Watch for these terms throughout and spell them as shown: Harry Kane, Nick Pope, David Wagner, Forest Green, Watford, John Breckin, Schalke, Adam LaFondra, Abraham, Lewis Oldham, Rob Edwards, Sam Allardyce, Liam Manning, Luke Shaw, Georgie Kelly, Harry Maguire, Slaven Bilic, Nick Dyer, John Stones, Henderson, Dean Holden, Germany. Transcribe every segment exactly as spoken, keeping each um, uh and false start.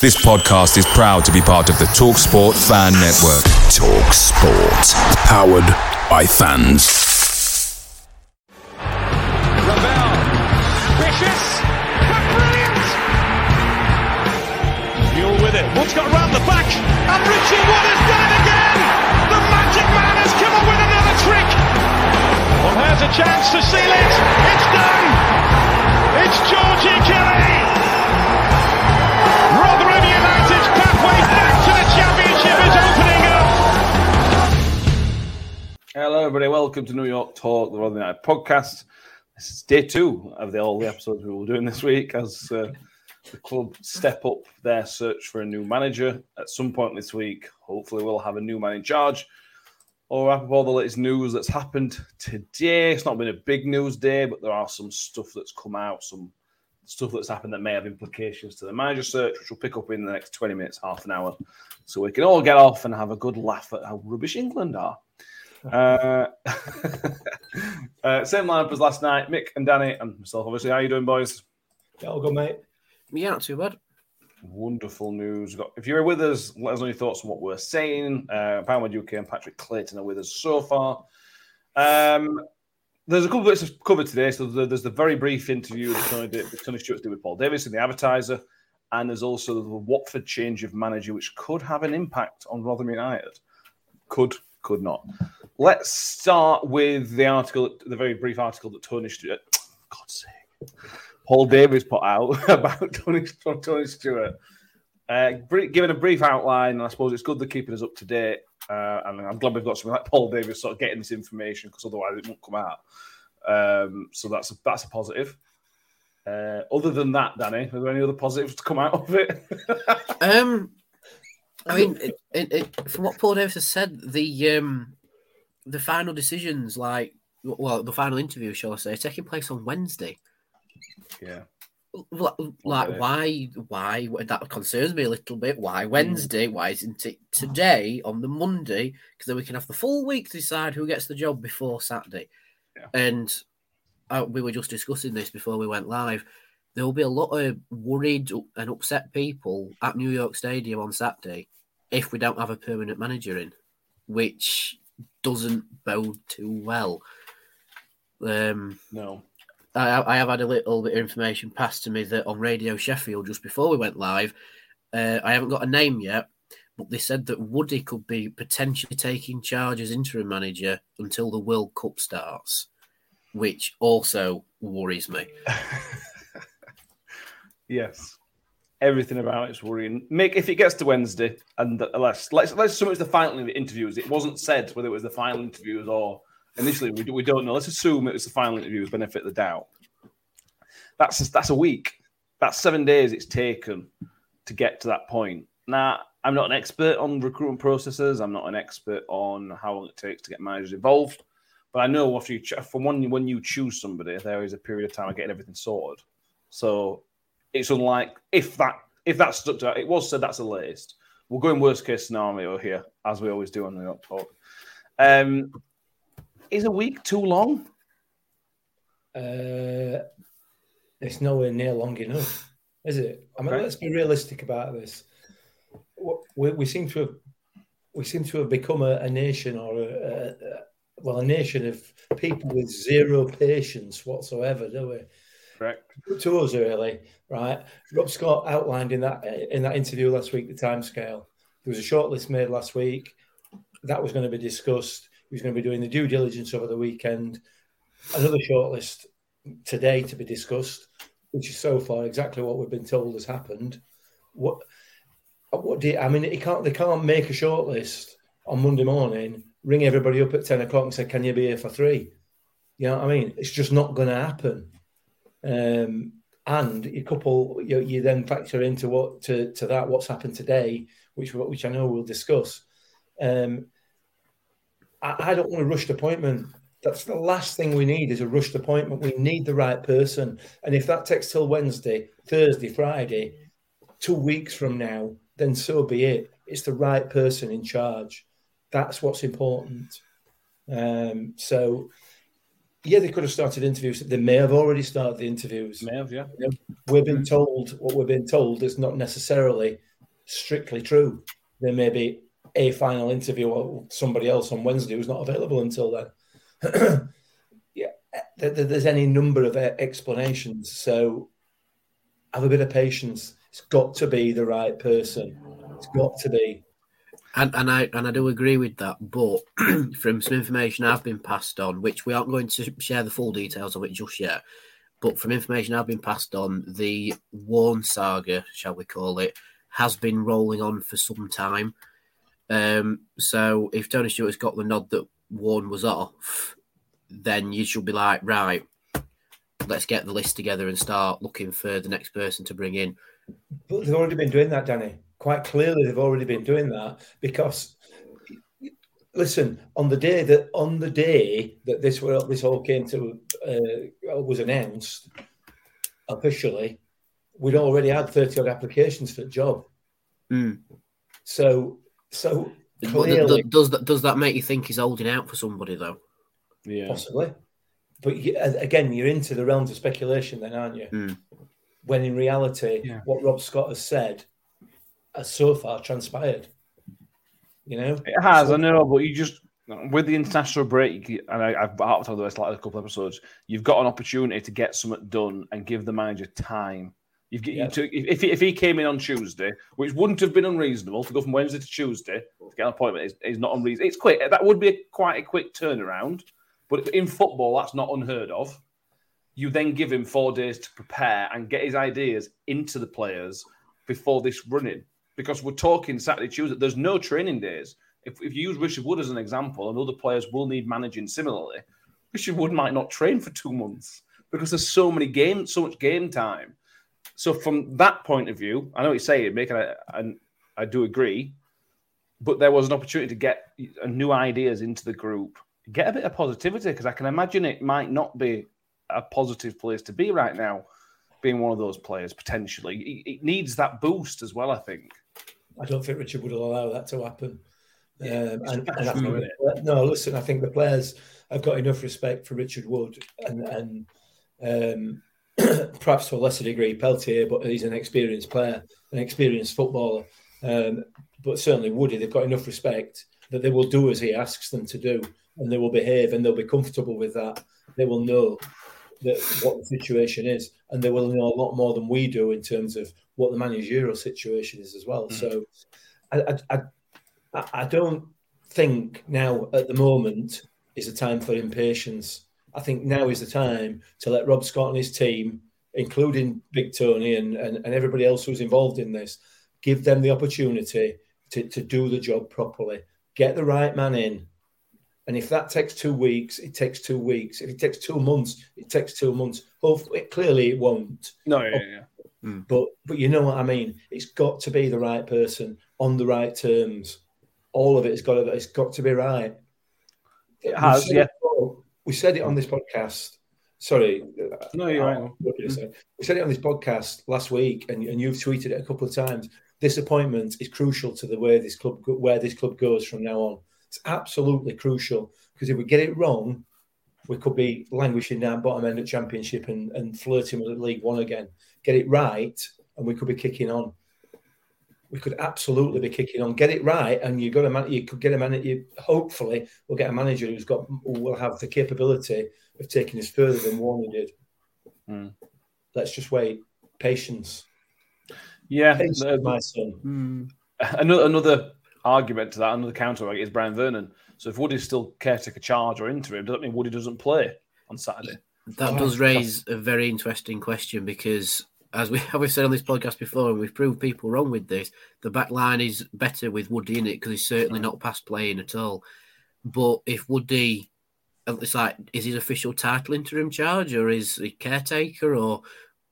This podcast is proud to be part of the TalkSport Fan Network. TalkSport. Powered by fans. Ravel. Vicious. But brilliant. Mule with it. Wood's got round the back. And Richard Wood has done it again. The magic man has come up with another trick. Well, here's a chance to seal it. It's done. It's Georgie Kelly. Rotherham United's pathway back to the championship is opening up. Hello, everybody. Welcome to New York Talk, the Rotherham United podcast. This is day two of the, all the episodes we were doing this week as uh, the club step up their search for a new manager. At some point this week, hopefully we'll have a new man in charge. Or after all the latest news that's happened today, it's not been a big news day, but there are some stuff that's come out, some stuff that's happened that may have implications to the manager search, which we'll pick up in the next twenty minutes, half an hour, so we can all get off and have a good laugh at how rubbish England are. Uh, uh, same lineup as last night, Mick and Danny and myself, obviously. How are you doing, boys? Yeah, all good, mate. Yeah, not too bad. Wonderful news. Got, if you're with us, let us know your thoughts on what we're saying. Uh, Poundwood U K and Patrick Clayton are with us so far. Um... There's a couple of bits of cover today. So there's the very brief interview that Tony, that Tony Stewart did with Paul Davis in the Advertiser, and there's also the Watford change of manager, which could have an impact on Rotherham United. Could, could not. Let's start with the article, the very brief article that Tony Stewart, God's sake, Paul Davis put out about Tony, Tony Stewart, uh, giving a brief outline, and I suppose it's good they're keeping us up to date. Uh, and I'm glad we've got something like Paul Davis sort of getting this information, because otherwise it won't come out. Um, so that's a, that's a positive. Uh, other than that, Danny, are there any other positives to come out of it? um, I mean, it, it, it, from what Paul Davis has said, the um, the final decisions, like well, the final interview, shall I say, taking place on Wednesday. Yeah. Like, like why? Why that concerns me a little bit. Why Wednesday? Why isn't it today on the Monday? Because then we can have the full week to decide who gets the job before Saturday. Yeah. And uh, we were just discussing this before we went live. There will be a lot of worried and upset people at New York Stadium on Saturday if we don't have a permanent manager in, which doesn't bode too well. Um, no. I, I have had a little bit of information passed to me that on Radio Sheffield, just before we went live, uh, I haven't got a name yet, but they said that Woody could be potentially taking charge as interim manager until the World Cup starts, which also worries me. Yes. Everything about it's worrying. Mick, if it gets to Wednesday, and the, let's, let's, let's assume it's the final of the interviews. It wasn't said whether it was the final interviews or... Initially, we, we don't know. Let's assume it was the final interview with benefit of the doubt. That's that's a week. That's seven days it's taken to get to that point. Now, I'm not an expert on recruitment processes. I'm not an expert on how long it takes to get managers involved. But I know after you, from when, when you choose somebody, there is a period of time of getting everything sorted. So it's unlike if that if that stuck to it was said that's the latest. We're going worst case scenario here, as we always do on the York Talk. Um. Is a week too long? Uh, it's nowhere near long enough, is it? I mean, right. Let's be realistic about this. We, we seem to have we seem to have become a, a nation, or a, a, a well, a nation of people with zero patience whatsoever, don't we? Correct. To us early, right? Rob Scott outlined in that in that interview last week the timescale. There was a shortlist made last week. That was going to be discussed. He was going to be doing the due diligence over the weekend. Another shortlist today to be discussed, which is so far exactly what we've been told has happened. What? What do you, I mean? It can't. They can't make a shortlist on Monday morning. Ring everybody up at ten o'clock and say, "Can you be here for three?" You know what I mean? It's just not going to happen. Um, and you couple, you, you then factor into what to, to that what's happened today, which which I know we'll discuss. Um, I, I don't want a rushed appointment. That's the last thing we need is a rushed appointment. We need the right person, and if that takes till Wednesday, Thursday, Friday, two weeks from now, then so be it. It's the right person in charge. That's what's important. Um, so. Yeah, they could have started interviews. They may have already started the interviews. May have, yeah. You know, we've been told what we've been told is not necessarily strictly true. There may be a final interview or somebody else on Wednesday who's not available until then. Yeah, there's any number of explanations. So have a bit of patience. It's got to be the right person. It's got to be. And, and I and I do agree with that, but from some information I've been passed on, which we aren't going to share the full details of it just yet, but from information I've been passed on, the Warren saga, shall we call it, has been rolling on for some time. Um, so if Tony Stewart's got the nod that Warren was off, then you should be like, right, let's get the list together and start looking for the next person to bring in. But they've already been doing that, Danny. Quite clearly, they've already been doing that because, listen, on the day that on the day that this were, this all came to uh, was announced officially, we'd already had thirty odd applications for the job. Mm. So, so clearly, does that does that make you think he's holding out for somebody though? Yeah, possibly. But you, again, you're into the realms of speculation, then, aren't you? Mm. When in reality, yeah. what Rob Scott has said. Has so far transpired, you know. It has, so, I know, but you just with the international break, and I, I've out of the last like a couple of episodes. You've got an opportunity to get something done and give the manager time. You've get, yeah. you took, if if he came in on Tuesday, which wouldn't have been unreasonable to go from Wednesday to Tuesday to get an appointment is, is not unreasonable. It's quick. That would be a, quite a quick turnaround, but in football, that's not unheard of. You then give him four days to prepare and get his ideas into the players before this running. Because we're talking Saturday, Tuesday. There's no training days. If, if you use Richard Wood as an example, and other players will need managing similarly, Richard Wood might not train for two months because there's so many games, so much game time. So from that point of view, I know what you're saying, Mick, and I, and I do agree, but there was an opportunity to get new ideas into the group, get a bit of positivity, because I can imagine it might not be a positive place to be right now, being one of those players, potentially. It, it needs that boost as well, I think. I don't think Richard would allow that to happen. Yeah, um, and, and true, I, no, listen, I think the players have got enough respect for Richard Wood and, and um, perhaps to a lesser degree Peltier, but he's an experienced player, an experienced footballer. Um, but certainly Woody, they've got enough respect that they will do as he asks them to do and they will behave and they'll be comfortable with that. They will know that what the situation is, and they will know a lot more than we do in terms of what the managerial situation is as well. Mm. So, I, I, I, I don't think now at the moment is a time for impatience. I think now is the time to let Rob Scott and his team, including Big Tony and, and, and everybody else who's involved in this, give them the opportunity to, to do the job properly, get the right man in. And if that takes two weeks, it takes two weeks. If it takes two months, it takes two months. Hopefully, clearly, it won't. No, yeah, yeah. Mm. But but you know what I mean. It's got to be the right person on the right terms. All of it has got to. It's got to be right. It has. We yeah. It, we said it on this podcast. Sorry. No, you're I, right. What did I say? We said it on this podcast last week, and, and you've tweeted it a couple of times. This appointment is crucial to the way this club where this club goes from now on. It's absolutely crucial because if we get it wrong, we could be languishing down bottom end of Championship and, and flirting with League One again. Get it right and we could be kicking on. We could absolutely be kicking on. Get it right and you got a man. You could get a man. You hopefully will get a manager who's got who will have the capability of taking us further than Warner did. Mm. let's just wait. Patience. Yeah. Patience, uh, my son. Another, another argument to that, another counter is Brian Vernon. So if Woody's still caretaker charge or interim, doesn't mean Woody doesn't play on Saturday. That oh, does raise that's... a very interesting question because, as we, we've said on this podcast before, and we've proved people wrong with this, the back line is better with Woody in it because he's certainly not past playing at all. But if Woody, it's like, is his official title interim charge or is he caretaker? Or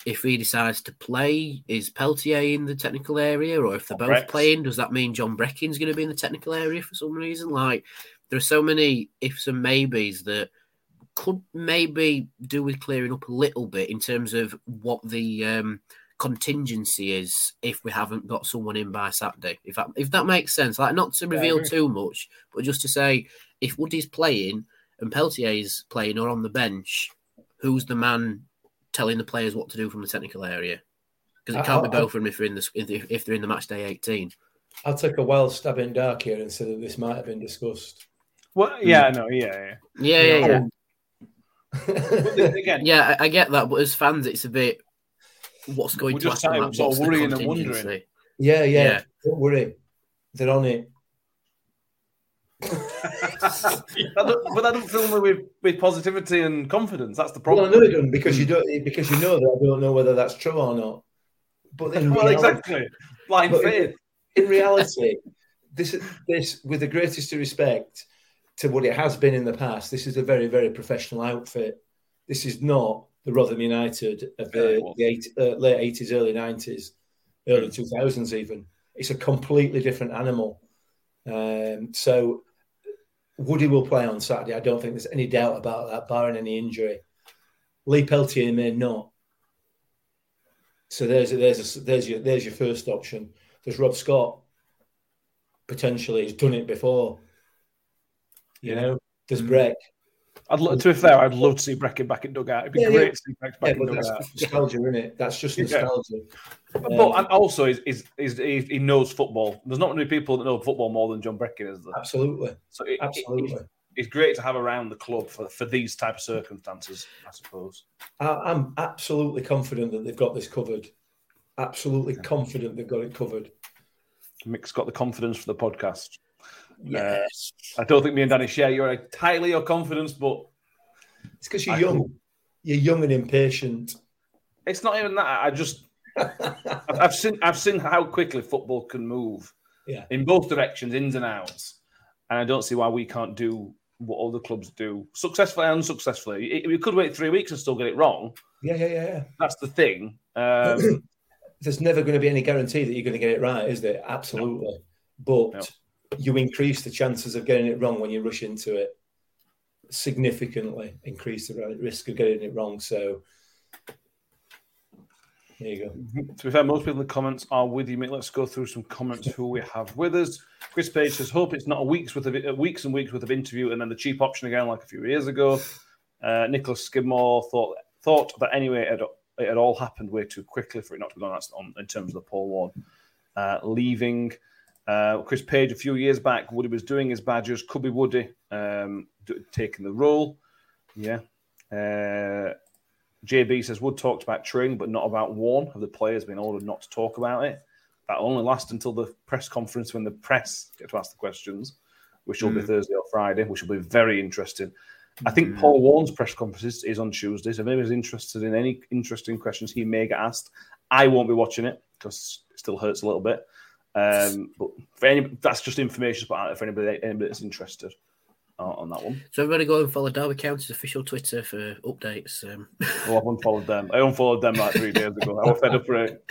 if he decides to play, is Peltier in the technical area? Or if they're both Brex. playing, does that mean John Breckin's going to be in the technical area for some reason? Like, there are so many ifs and maybes that could maybe do with clearing up a little bit in terms of what the um, contingency is if we haven't got someone in by Saturday. If that, if that makes sense, like not to reveal too much, but just to say if Woody's playing and Peltier's playing or on the bench, who's the man telling the players what to do from the technical area? Because it can't I'll, be both of them if they're in the if they're in the match day eighteen. I'll take a wild stab in dark here and say that this might have been discussed. Well, yeah, no, yeah, yeah, yeah, yeah. yeah, yeah. Again, yeah, I get that, but as fans, it's a bit what's going we're to just happen. Sort of worrying and wondering. Yeah, yeah, yeah. Don't worry, they're on it. that but that doesn't fill me with, with positivity and confidence. That's the problem. Well, I know it doesn't because you don't because you know that I don't know whether that's true or not. But in well, reality, exactly, blind faith. In, in reality, this this with the greatest respect to what it has been in the past, this is a very, very professional outfit. This is not the Rotherham United of the, yeah, the eight, uh, late eighties, early nineties, early two thousands even. It's a completely different animal. Um, so Woody will play on Saturday. I don't think there's any doubt about that, barring any injury. Lee Peltier may not. So there's a, there's a, there's your there's your first option. There's Rob Scott. Potentially, he's done it before. You know, there's Breck. I'd lo- to be fair, I'd love to see Breckin back in dugout. It'd be yeah, great yeah. to see Breck back yeah, in dugout. That's just nostalgia, isn't it? That's just nostalgia. Yeah. But, um, but also, is is he knows football. There's not many people that know football more than John Breckin, is there? Absolutely. So it, absolutely, it, it's great to have around the club for, for these type of circumstances, I suppose. I, I'm absolutely confident that they've got this covered. Absolutely yeah. confident they've got it covered. Mick's got the confidence for the podcast. Yes, uh, I don't think me and Danny share your entirely your confidence, but it's because you're I young, can... you're young and impatient. It's not even that. I just I've, I've seen I've seen how quickly football can move, yeah, in both directions, ins and outs, and I don't see why we can't do what other clubs do successfully and unsuccessfully. We could wait three weeks and still get it wrong. Yeah, yeah, yeah. yeah. That's the thing. Um, There's never going to be any guarantee that you're going to get it right, is there? Absolutely, no. but. No. You increase the chances of getting it wrong when you rush into it. Significantly increase the risk of getting it wrong. So there you go. To be fair, most people in the comments are with you, mate. Let's go through some comments who we have with us. Chris Page says, hope it's not a week's worth of a weeks and weeks worth of interview and then the cheap option again like a few years ago. Uh, Nicholas Skidmore thought thought that anyway it, it had all happened way too quickly for it not to be gone. That's on in terms of the Paul Warren uh, leaving. Uh, Chris Page, a few years back, Woody was doing his Badgers. Could be Woody um, do, taking the role. Yeah. Uh, J B says, Wood talked about training, but not about Warren. Have the players been ordered not to talk about it? That'll only last until the press conference when the press get to ask the questions, which will mm. be Thursday or Friday, which will be very interesting. I think mm. Paul Warren's press conference is on Tuesday, so if anyone's interested in any interesting questions he may get asked, I won't be watching it because it still hurts a little bit. Um, but for any, that's just information for anybody, anybody that's interested uh, on that one. So everybody go and follow Derby County's official Twitter for updates. Um. Well, I've unfollowed them. I unfollowed them like three days ago. I was fed up for it.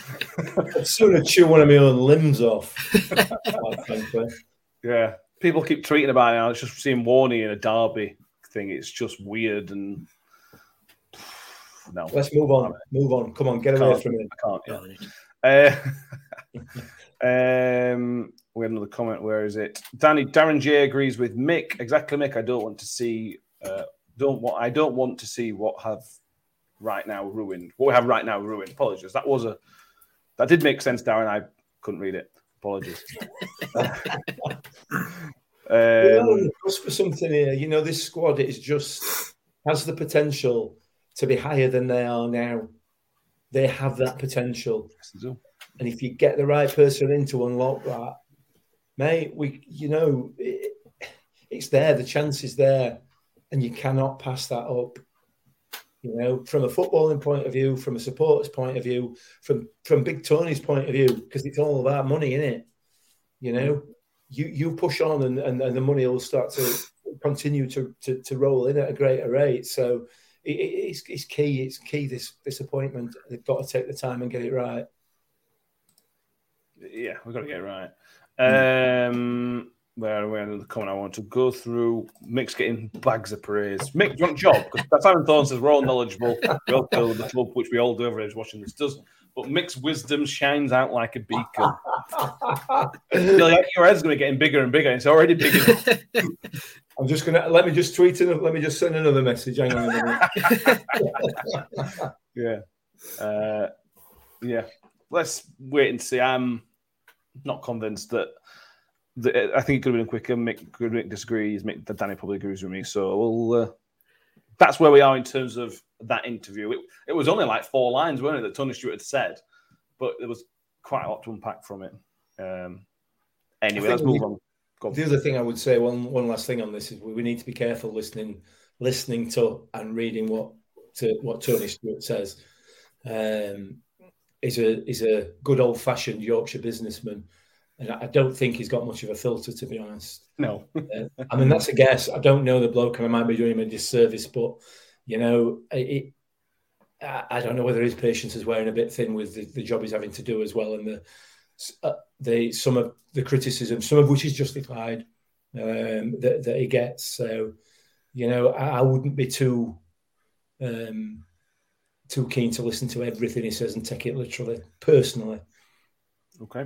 I'd sooner chew one of my own limbs off. Yeah, people keep tweeting about it now. It's just seeing Warney in a Derby thing. It's just weird and. No. Let's move on. Move on. Come on, get away from it. I can't. Yeah. Uh, Um, we had another comment. Where is it? Danny Darren J agrees with Mick. Exactly, Mick. I don't want to see. Uh, don't want. I don't want to see what have right now ruined. What we have right now ruined. Apologies. That was a. That did make sense, Darren. I couldn't read it. Apologies. um, We're on the cusp for something here. You know, this squad is just has the potential to be higher than they are now. They have that potential. And if you get the right person in to unlock that, mate, we, you know, it, it's there. The chance is there, and you cannot pass that up. You know, from a footballing point of view, from a supporter's point of view, from from Big Tony's point of view, because it's all about money, isn't it? You know, you you push on, and, and, and the money will start to continue to, to, to roll in at a greater rate. So it, it's it's key. It's key. This this appointment, they've got to take the time and get it right. Yeah, we've got to get it right. Um, where where the comment I want to go through. Mick's getting bags of praise. Mick, do you want a job? Because Simon Thorne says we're all knowledgeable. We all feel the club, which we all do. Everyone's watching this does. But Mick's wisdom shines out like a beacon. Your head's going to get bigger and bigger. It's already bigger. I'm just going to let me just tweet and let me just send another message. Hang on a minute. yeah, uh, yeah. Let's wait and see. I'm not convinced that, that I think it could have been quicker. Mick, Mick disagrees. Mick, Danny probably agrees with me. So we'll, uh, that's where we are in terms of that interview. It, it was only like four lines, weren't it, that Tony Stewart had said, but there was quite a lot to unpack from it. Um, anyway, let's move on. Go on. The other thing I would say, one one last thing on this, is we, we need to be careful listening listening to and reading what to what Tony Stewart says. Um, He's a he's a good old fashioned Yorkshire businessman, and I don't think he's got much of a filter, to be honest. No, uh, I mean that's a guess. I don't know the bloke, and I might be doing him a disservice. But you know, it, I, I don't know whether his patience is wearing a bit thin with the, the job he's having to do as well, and the uh, the some of the criticism, some of which is justified, um, that that he gets. So you know, I, I wouldn't be too. Um, Too keen to listen to everything he says and take it literally, personally. Okay.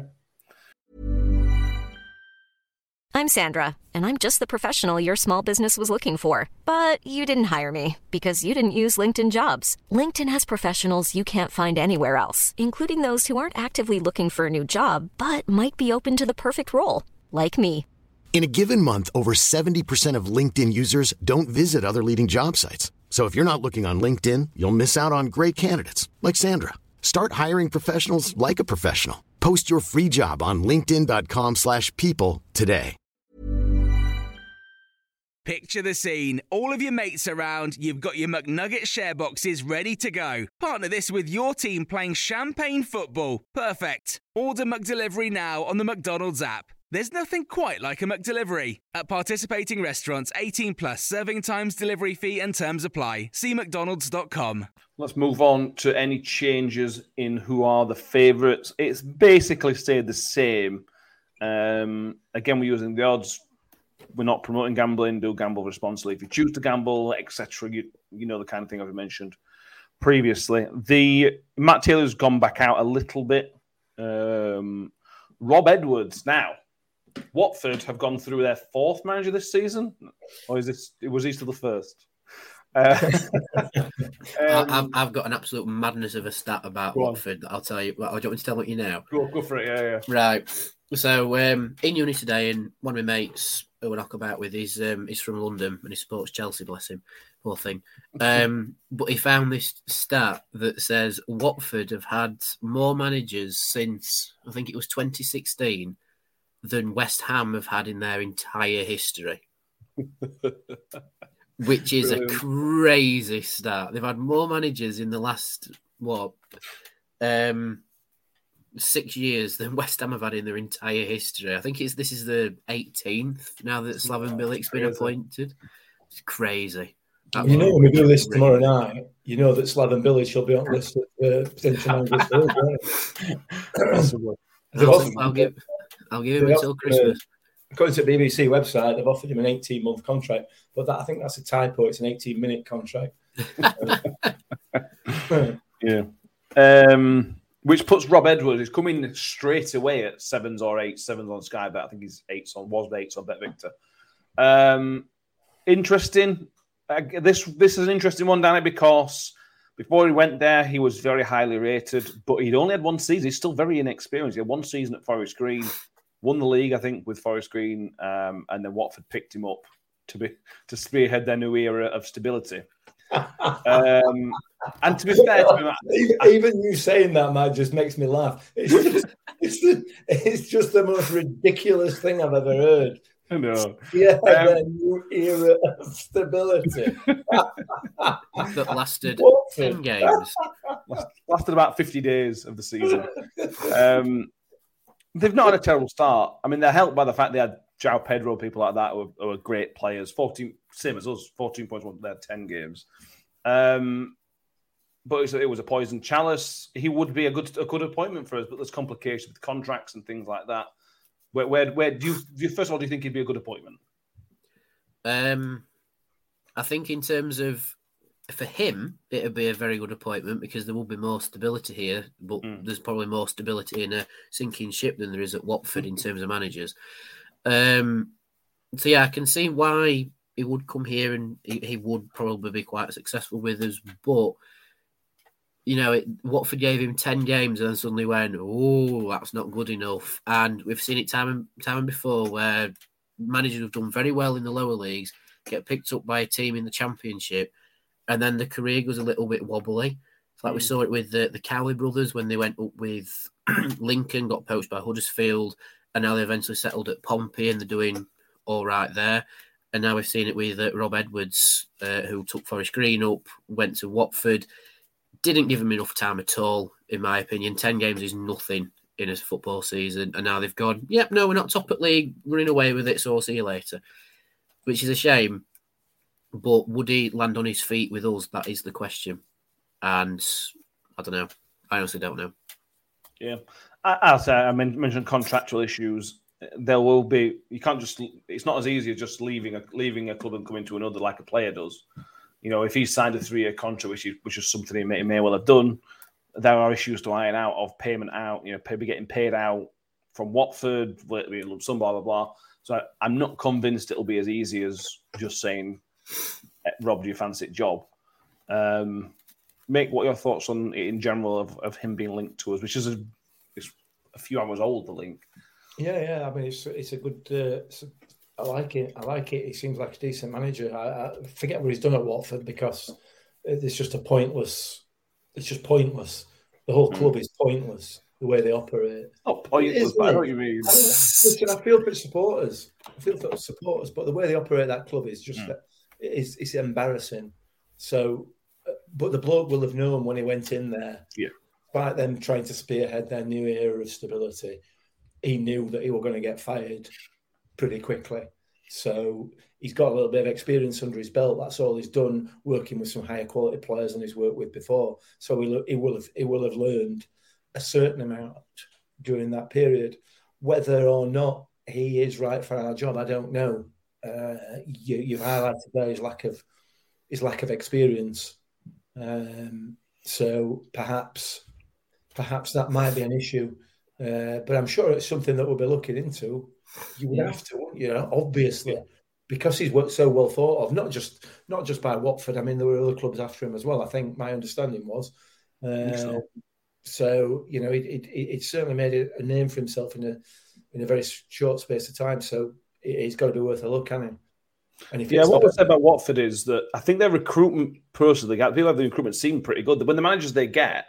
I'm Sandra, and I'm just the professional your small business was looking for. But you didn't hire me because you didn't use LinkedIn Jobs. LinkedIn has professionals you can't find anywhere else, including those who aren't actively looking for a new job, but might be open to the perfect role, like me. In a given month, over seventy percent of LinkedIn users don't visit other leading job sites. So if you're not looking on LinkedIn, you'll miss out on great candidates like Sandra. Start hiring professionals like a professional. Post your free job on linkedin dot com slash people today. Picture the scene. All of your mates around, you've got your McNugget share boxes ready to go. Partner this with your team playing champagne football. Perfect. Order McDelivery now on the McDonald's app. There's nothing quite like a McDelivery. At participating restaurants, eighteen plus, serving times, delivery fee and terms apply. See mcdonalds dot com. Let's move on to any changes in who are the favourites. It's basically stayed the same. Um, again, we're using the odds. We're not promoting gambling. Do gamble responsibly. If you choose to gamble, et cetera, you, you know the kind of thing I've mentioned previously. The Matt Taylor's gone back out a little bit. Um, Rob Edwards now. Watford have gone through their fourth manager this season, or is this? Was he still the first? Uh, um, I, I've, I've got an absolute madness of a stat about Watford. That I'll tell you. Well, do you want me to tell you now? Go, go for it. Yeah, yeah. Right. So um, in uni today, and one of my mates who I knock about with is um, is from London and he supports Chelsea. Bless him, poor thing. Um, but he found this stat that says Watford have had more managers since I think it was twenty sixteen. Than West Ham have had in their entire history, which is Brilliant. A crazy start. They've had more managers in the last, what, um, six years than West Ham have had in their entire history. I think it's this is the eighteenth now that Slaven Bilic's been appointed. It's crazy. That you know when we do this really tomorrow night, you know that Slaven Bilic will be on list with uh, potential managers. I'll, I'll give... I'll give him they until offered, Christmas. Uh, according to the B B C website, they've offered him an eighteen-month contract, but that I think that's a typo. It's an eighteen-minute contract. yeah. Um, which puts Rob Edwards, who's coming straight away at sevens or eights, sevens on Sky, but I think he's eights on, was eights on BetVictor. Um, interesting. Uh, this this is an interesting one, Danny, because before he went there, he was very highly rated, but he'd only had one season. He's still very inexperienced. He had one season at Forest Green. Won the league, I think, with Forest Green, um, and then Watford picked him up to be to spearhead their new era of stability. Um, and to be fair to him, even, I, even you saying that, Matt, just makes me laugh. It's just, it's, the, it's just the most ridiculous thing I've ever heard. I know. Yeah, um, the new era of stability that lasted what? ten games, lasted about fifty days of the season. Um, they've not had a terrible start. I mean, they're helped by the fact they had João Pedro, people like that, who are, who are great players. fourteen, same as us, fourteen points won their ten games. Um, but it was a poisoned chalice. He would be a good, a good appointment for us, but there's complications with contracts and things like that. Where, where, where do you, do you, first of all, do you think he'd be a good appointment? Um, I think in terms of, for him, it would be a very good appointment because there will be more stability here, but mm. there's probably more stability in a sinking ship than there is at Watford in terms of managers. Um, so, yeah, I can see why he would come here and he, he would probably be quite successful with us, but... You know, it, Watford gave him ten games and then suddenly went, oh, that's not good enough. And we've seen it time and time and before where managers have done very well in the lower leagues, get picked up by a team in the Championship, and then the career goes a little bit wobbly. It's like mm. we saw it with the, the Cowley brothers when they went up with Lincoln, got poached by Huddersfield, and now they eventually settled at Pompey and they're doing all right there. And now we've seen it with uh, Rob Edwards, uh, who took Forest Green up, went to Watford. Didn't give him enough time at all, in my opinion. Ten games is nothing in a football season. And now they've gone, yep, no, we're not top at league. Running away with it, so I'll see you later. Which is a shame. But would he land on his feet with us? That is the question. And I don't know. I honestly don't know. Yeah. As I mentioned, contractual issues. There will be... You can't just... It's not as easy as just leaving a, leaving a club and coming to another like a player does. You know, if he signed a three-year contract, which is which is something he may, he may well have done, there are issues to iron out of payment out. You know, people getting paid out from Watford, some blah blah blah. So I'm not convinced it'll be as easy as just saying, "Rob, do you fancy it job?" Um, Mick, what are your thoughts on in general of, of him being linked to us, which is a, it's a few hours old, the link? Yeah, yeah. I mean, it's it's a good. Uh, it's a- I like it. I like it. He seems like a decent manager. I, I forget what he's done at Watford because it's just a pointless. It's just pointless. The whole club is pointless. The way they operate. Oh, pointless! But I know what you mean. I, listen, I feel for supporters. I feel for supporters, but the way they operate that club is just mm. it's it's embarrassing. So, but the bloke will have known when he went in there. Yeah. By them trying to spearhead their new era of stability, he knew that he was going to get fired pretty quickly. So he's got a little bit of experience under his belt. That's all he's done, working with some higher quality players than he's worked with before. So he, he will have he will have learned a certain amount during that period. Whether or not he is right for our job, I don't know. Uh, you, you've highlighted there his lack of his lack of experience. Um, so perhaps perhaps that might be an issue. Uh, but I'm sure it's something that we'll be looking into. You would yeah. have to, you know, obviously, yeah. because he's worked so well thought of. Not just not just by Watford. I mean, there were other clubs after him as well. I think my understanding was. Uh, so. so you know, it, it it certainly made a name for himself in a in a very short space of time. So it's got to be worth a look, can it? And if yeah, what I said about Watford is that I think their recruitment process, they got people have the recruitment seem pretty good. When the managers they get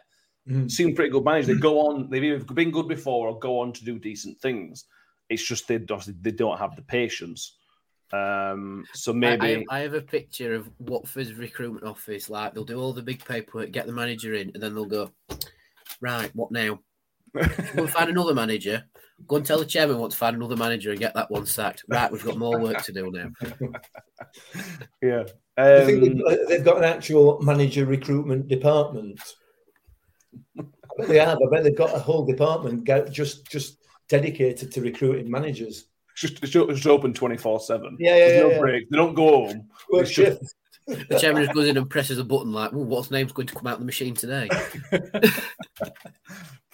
mm. seem pretty good managers, they go on. They've either been good before or go on to do decent things. It's just they don't, they don't have the patience. Um, so maybe... I, I have a picture of Watford's recruitment office. Like, they'll do all the big paperwork, get the manager in, and then they'll go, right, what now? We'll find another manager. Go and tell the chairman we want to find another manager and get that one sacked. Right, we've got more work to do now. Yeah. Um, think they've, got, they've got an actual manager recruitment department. I bet they have. I bet they've got a whole department just... just dedicated to recruiting managers. It's just, it's just open twenty-four seven. Yeah, yeah, There's no yeah, break. Yeah. They don't go home. Work shift. Just... The chairman just goes in and presses a button like, what's name's going to come out of the machine today?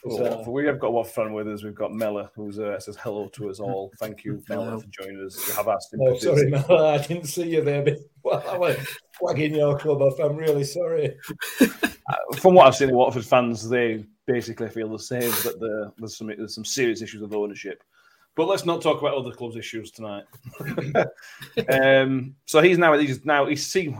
So, we have got Watford fan with us. We've got Mella, who uh, says hello to us all. Thank you, Mella, for joining us. You have asked him. Oh, sorry, Mella, I didn't see you there. But, well, I was flagging your club off. I'm really sorry. From what I've seen, the Watford fans, they... basically feel the same, that the, there's some there's some serious issues of ownership. But let's not talk about other clubs' issues tonight. um, so he's now he's now he's seen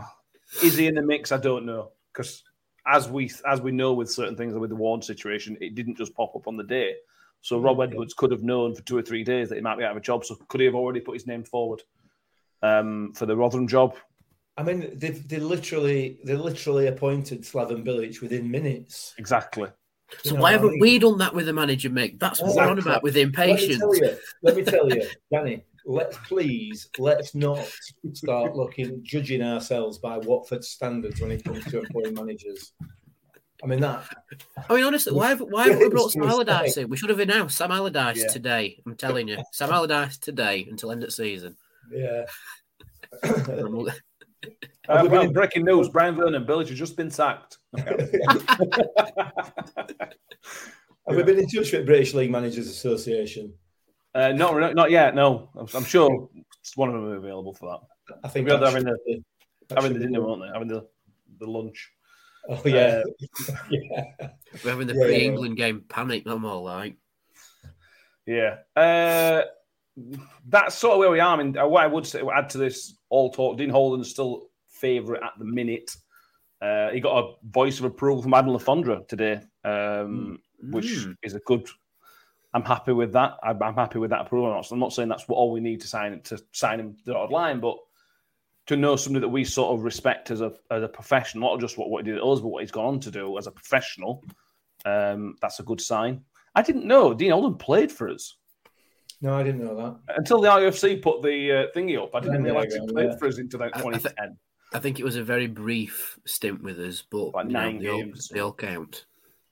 Is he in the mix? I don't know, because as we as we know with certain things, with the Warren situation, it didn't just pop up on the day. So Rob Edwards could have known for two or three days that he might be out of a job. So could he have already put his name forward um, for the Rotherham job? I mean, they they literally they literally appointed Slaven Bilic within minutes. Exactly. So you know, why haven't I mean, we done that with the manager, Mick? That's what exactly. I'm on about with impatience. Let me tell you, let me tell you Danny, let's please, let's not start looking, judging ourselves by Watford standards when it comes to employing managers. I mean, that. I mean, honestly, why haven't why haven't we brought Sam Allardyce in? We should have announced Sam Allardyce yeah. today. I'm telling you. Sam Allardyce today until end of season. Yeah. Uh, we in breaking news, Brian Vernon and Bilic have just been sacked. Okay. Have we been in touch with British League Managers Association? Uh, no, not, not yet, no. I'm, I'm sure one of them will be available for that. I think they're having, the, having the dinner, aren't they? Having the, the lunch. Oh, yeah. Uh, yeah. We're having the yeah, free yeah. England game panic, I'm all like. Yeah. Uh, that's sort of where we are. I mean, what I would say, add to this all talk, Dean Holden's still favourite at the minute. Uh, he got a voice of approval from Adam LaFondra today, um, mm. which is a good. I'm happy with that. I'm, I'm happy with that approval. I'm not saying that's what all we need to sign to sign him the dotted line, but to know somebody that we sort of respect as a as a professional, not just what, what he did at us, but what he's gone on to do as a professional. Um, that's a good sign. I didn't know Dean Holden played for us. No, I didn't know that. Until the I F C put the uh, thingy up, I didn't yeah, realise yeah, he played yeah. for us into that twenty ten. I, th- I think it was a very brief stint with us, but like nine know, games. They all count.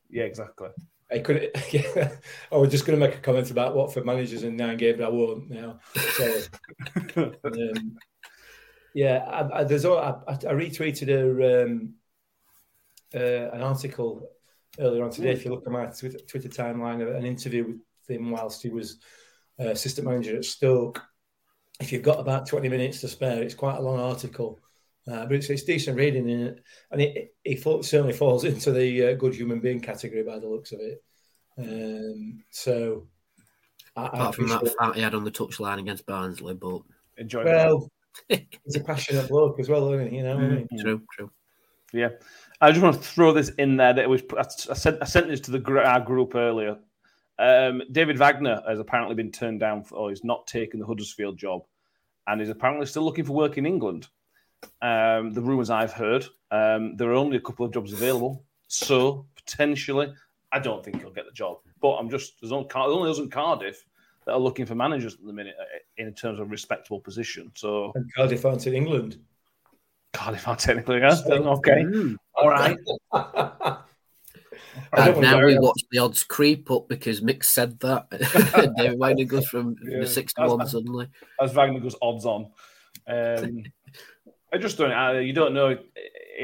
Yeah, exactly. I could. Yeah, I was just going to make a comment about Watford managers in nine games, but I won't now. So, um, yeah, I, I, there's. All, I, I retweeted a, um, uh, an article earlier on today. If you look at my Twitter, Twitter timeline, an interview with him whilst he was. Uh, assistant manager at Stoke. If you've got about twenty minutes to spare, it's quite a long article, uh, but it's, it's decent reading, in it, and it, it, it certainly falls into the uh, good human being category by the looks of it. Um, so, I, apart I from that fact he had on the touchline against Barnsley, but enjoy. Well, he's a passionate bloke as well, isn't he? You know, mm, I mean? True, true. Yeah, I just want to throw this in there that it was. I sent I sent this to the our group earlier. Um, David Wagner has apparently been turned down for, or he's not taking the Huddersfield job, and is apparently still looking for work in England. Um, the rumours I've heard, um, there are only a couple of jobs available, so potentially, I don't think he'll get the job. But I'm just there's only, there's only those in Cardiff that are looking for managers at the minute in terms of respectable position. So and Cardiff aren't in England. Cardiff aren't technically, yeah. Okay, mm. all right. And now we watch the odds creep up because Mick said that. David Wagner goes from yeah. the six to as, one suddenly. As Wagner goes odds on. Um, I just don't know. You don't know.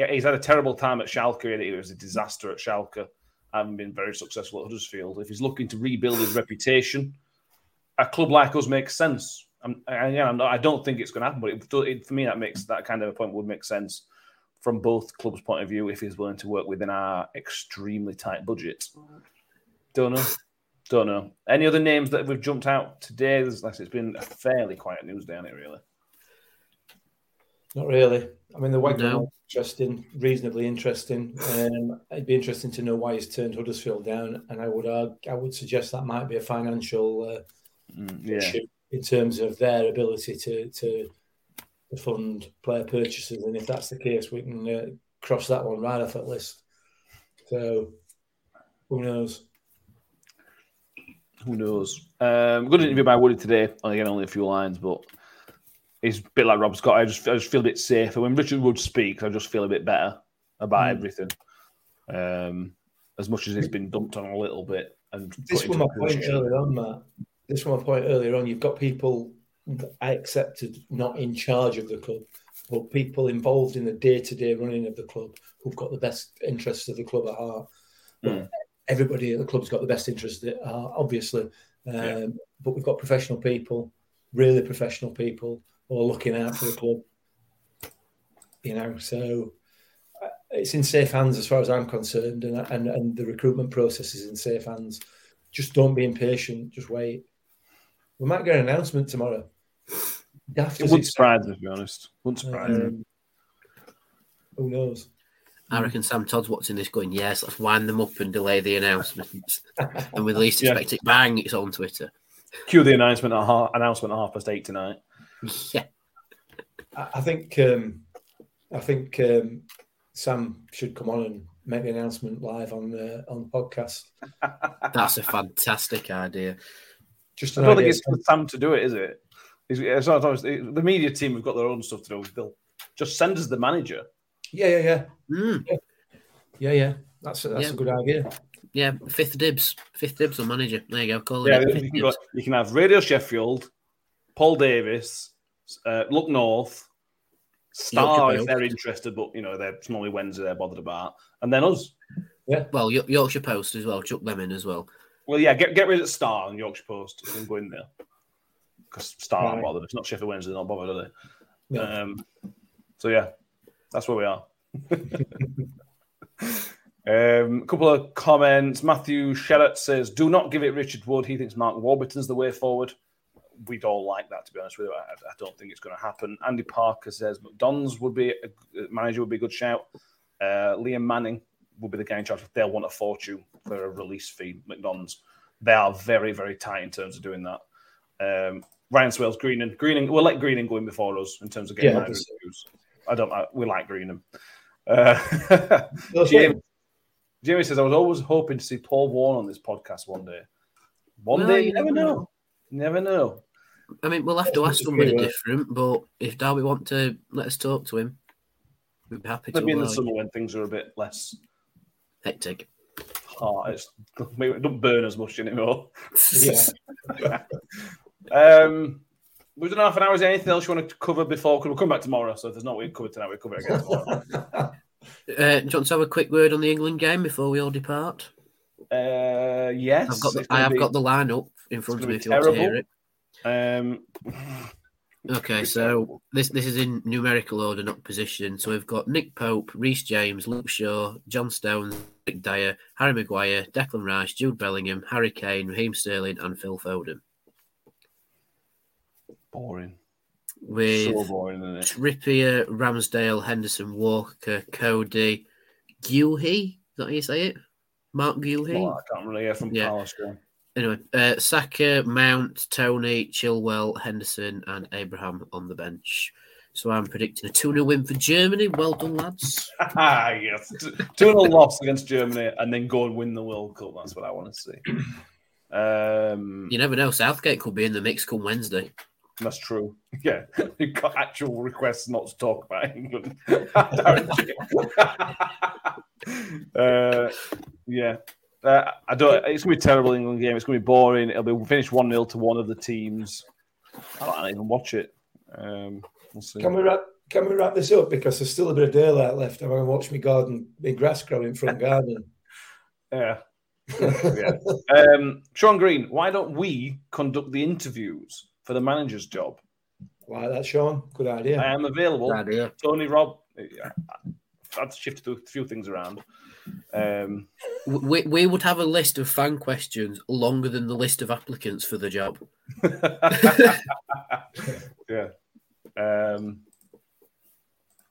He's had a terrible time at Schalke. It was a disaster at Schalke. I haven't been very successful at Huddersfield. If he's looking to rebuild his reputation, a club like us makes sense. I'm, I, I'm not, I don't think it's going to happen, but it, it, for me, that makes that kind of appointment would make sense. From both clubs' point of view, if he's willing to work within our extremely tight budget. Don't know. Don't know. Any other names that we've jumped out today? It's been a fairly quiet news down here, really. Not really. I mean, the Wagner no. was interesting, reasonably interesting. Um, it'd be interesting to know why he's turned Huddersfield down, and I would argue, I would suggest that might be a financial uh, mm, yeah. issue in terms of their ability to... to fund player purchases, and if that's the case, we can uh, cross that one right off that list. So, who knows? Who knows? Um, good interview by Woody today. Again, only a few lines, but he's a bit like Rob Scott. I just, I just feel a bit safer when Richard Wood speaks. I just feel a bit better about mm. everything. Um, as much as it's been dumped on a little bit, and this was my point earlier on, Matt. This was my point earlier on. You've got people. I accepted not in charge of the club, but people involved in the day-to-day running of the club who've got the best interests of the club at heart. Mm. Everybody at the club's got the best interests at heart, obviously. Um, yeah. But we've got professional people, really professional people, who are looking out for the club. You know, so it's in safe hands as far as I'm concerned, and and, and the recruitment process is in safe hands. Just don't be impatient. Just wait. We might get an announcement tomorrow. It wouldn't surprise me, to be honest. Wouldn't surprise um, me. Who knows? I reckon Sam Todd's watching this going, yes, let's wind them up and delay the announcement. And with least expect yeah. it, bang, it's on Twitter. Cue the announcement at half, announcement at half past eight tonight. Yeah. I think um, I think um, Sam should come on and make the announcement live on, uh, on the podcast. That's a fantastic idea. Just an I don't idea. think it's for Sam to do it, is it? It's, it's, the media team have got their own stuff to do. They'll just send us the manager. Yeah, yeah, yeah. Mm. yeah. Yeah, yeah. That's a, that's yeah. a good idea. Yeah, fifth dibs. Fifth dibs on manager. There you go. Call yeah, it you, can go, you can have Radio Sheffield, Paul Davis, uh, Look North, Star if they're interested, but, you know, they're, it's normally Wednesday they're bothered about, and then us. Yeah. Well, Yorkshire Post as well. Chuck them in as well. Well, yeah, get get rid of Star and Yorkshire Post and go in there. Because Star aren't right. bothered. It's not Sheffield Wednesday, they're not bothered, are they? Yeah. Um, so, yeah. That's where we are. um, a couple of comments. Matthew Sherratt says, do not give it Richard Wood. He thinks Mark Warburton's the way forward. We'd all like that, to be honest with you. I, I don't think it's going to happen. Andy Parker says, McDonald's would be a manager would be a good shout. Uh, Liam Manning would be the guy in charge. They'll want a fortune for a release fee, McDonald's. They are very, very tight in terms of doing that. Um, Ryan Swales, Greenham. Greenham. We'll let Greenham go in before us in terms of getting yeah, managers. I don't like, we like Greenham. Uh, Jamie, Jamie says, I was always hoping to see Paul Warren on this podcast one day. One well, day, you never know. know. Never know. I mean, we'll have to ask somebody different, but if Derby want to let us talk to him, we'd be happy Maybe to. Maybe in the summer you. when things are a bit less hectic. Oh, it's, it don't burn as much anymore. Yeah. um... We don't know if an hour. Is there anything else you want to cover before? Because we'll come back tomorrow. So if there's not we covered tonight, we'll cover it again tomorrow. uh, do you want to have a quick word on the England game before we all depart? Uh, yes. I've got the, I have be, got the line up in front of me if you terrible. want to hear it. Um, okay, so this this is in numerical order, not position. So we've got Nick Pope, Reece James, Luke Shaw, John Stones, Nick Dyer, Harry Maguire, Declan Rice, Jude Bellingham, Harry Kane, Raheem Sterling and Phil Foden. Boring. With so boring, isn't it? Trippier, Ramsdale, Henderson, Walker, Cody, Guehi. Is that how you say it? Mark Guehi? Oh, I can't really hear from yeah. Palace. Anyway, uh, Saka, Mount, Tony, Chilwell, Henderson, and Abraham on the bench. So I'm predicting a two nil win for Germany. Well done, lads. Yes. two nil loss against Germany and then go and win the World Cup. That's what I want to see. Um, you never know. Southgate could be in the mix come Wednesday. That's true. Yeah, you've got actual requests not to talk about England. uh, yeah, uh, I don't. It's gonna be a terrible England game. It's gonna be boring. It'll be finished one nil to one of the teams. I don't even watch it. Um, we'll see. Can we wrap? Can we wrap this up because there's still a bit of daylight left? I want to watch my garden, my grass grow in front garden. Yeah. yeah. Um, Sean Green, why don't we conduct the interviews for the manager's job? Why that, Sean? Good idea. I am available. Good idea. Tony, Rob, I've shifted a few things around. Um, we, we would have a list of fan questions longer than the list of applicants for the job. yeah. Um,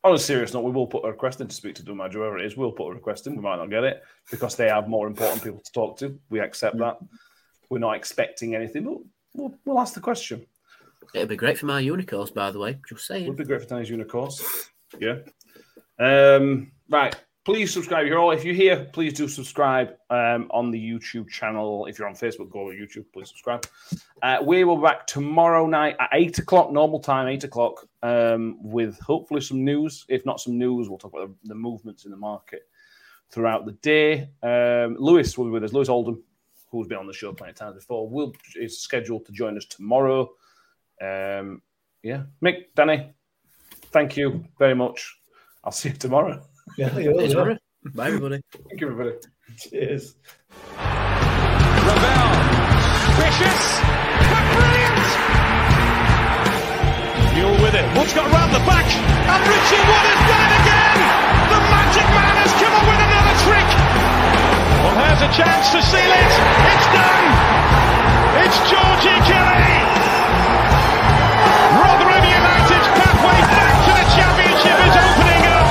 on a serious note, we will put a request in to speak to Dumajo, whoever it is. We'll put a request in. We might not get it because they have more important people to talk to. We accept that. We're not expecting anything, but We'll, we'll ask the question. It'd be great for my unicorns, by the way. Just saying. It would be great for Danny's unicorns. Yeah. Um, right. Please subscribe. You're all, if you're here, please do subscribe um, on the YouTube channel. If you're on Facebook, go to YouTube. Please subscribe. Uh, we will be back tomorrow night at eight o'clock, normal time, eight o'clock, um, with hopefully some news. If not some news, we'll talk about the, the movements in the market throughout the day. Um, Lewis will be with us. Lewis Oldham, who's been on the show plenty of times before, will is scheduled to join us tomorrow. Um, yeah. Mick, Danny, thank you very much. I'll see you tomorrow. Yeah, you will, tomorrow. Bye, everybody. Thank you, everybody. Cheers. Ravel, vicious, but brilliant. Newell with it. Wood's got around the back, and Richard Wood has done it again. The magic man has come up with another trick. Well, here's a chance to seal it. It's done. It's Georgie Kelly. Rotherham United's pathway back to the championship is opening up.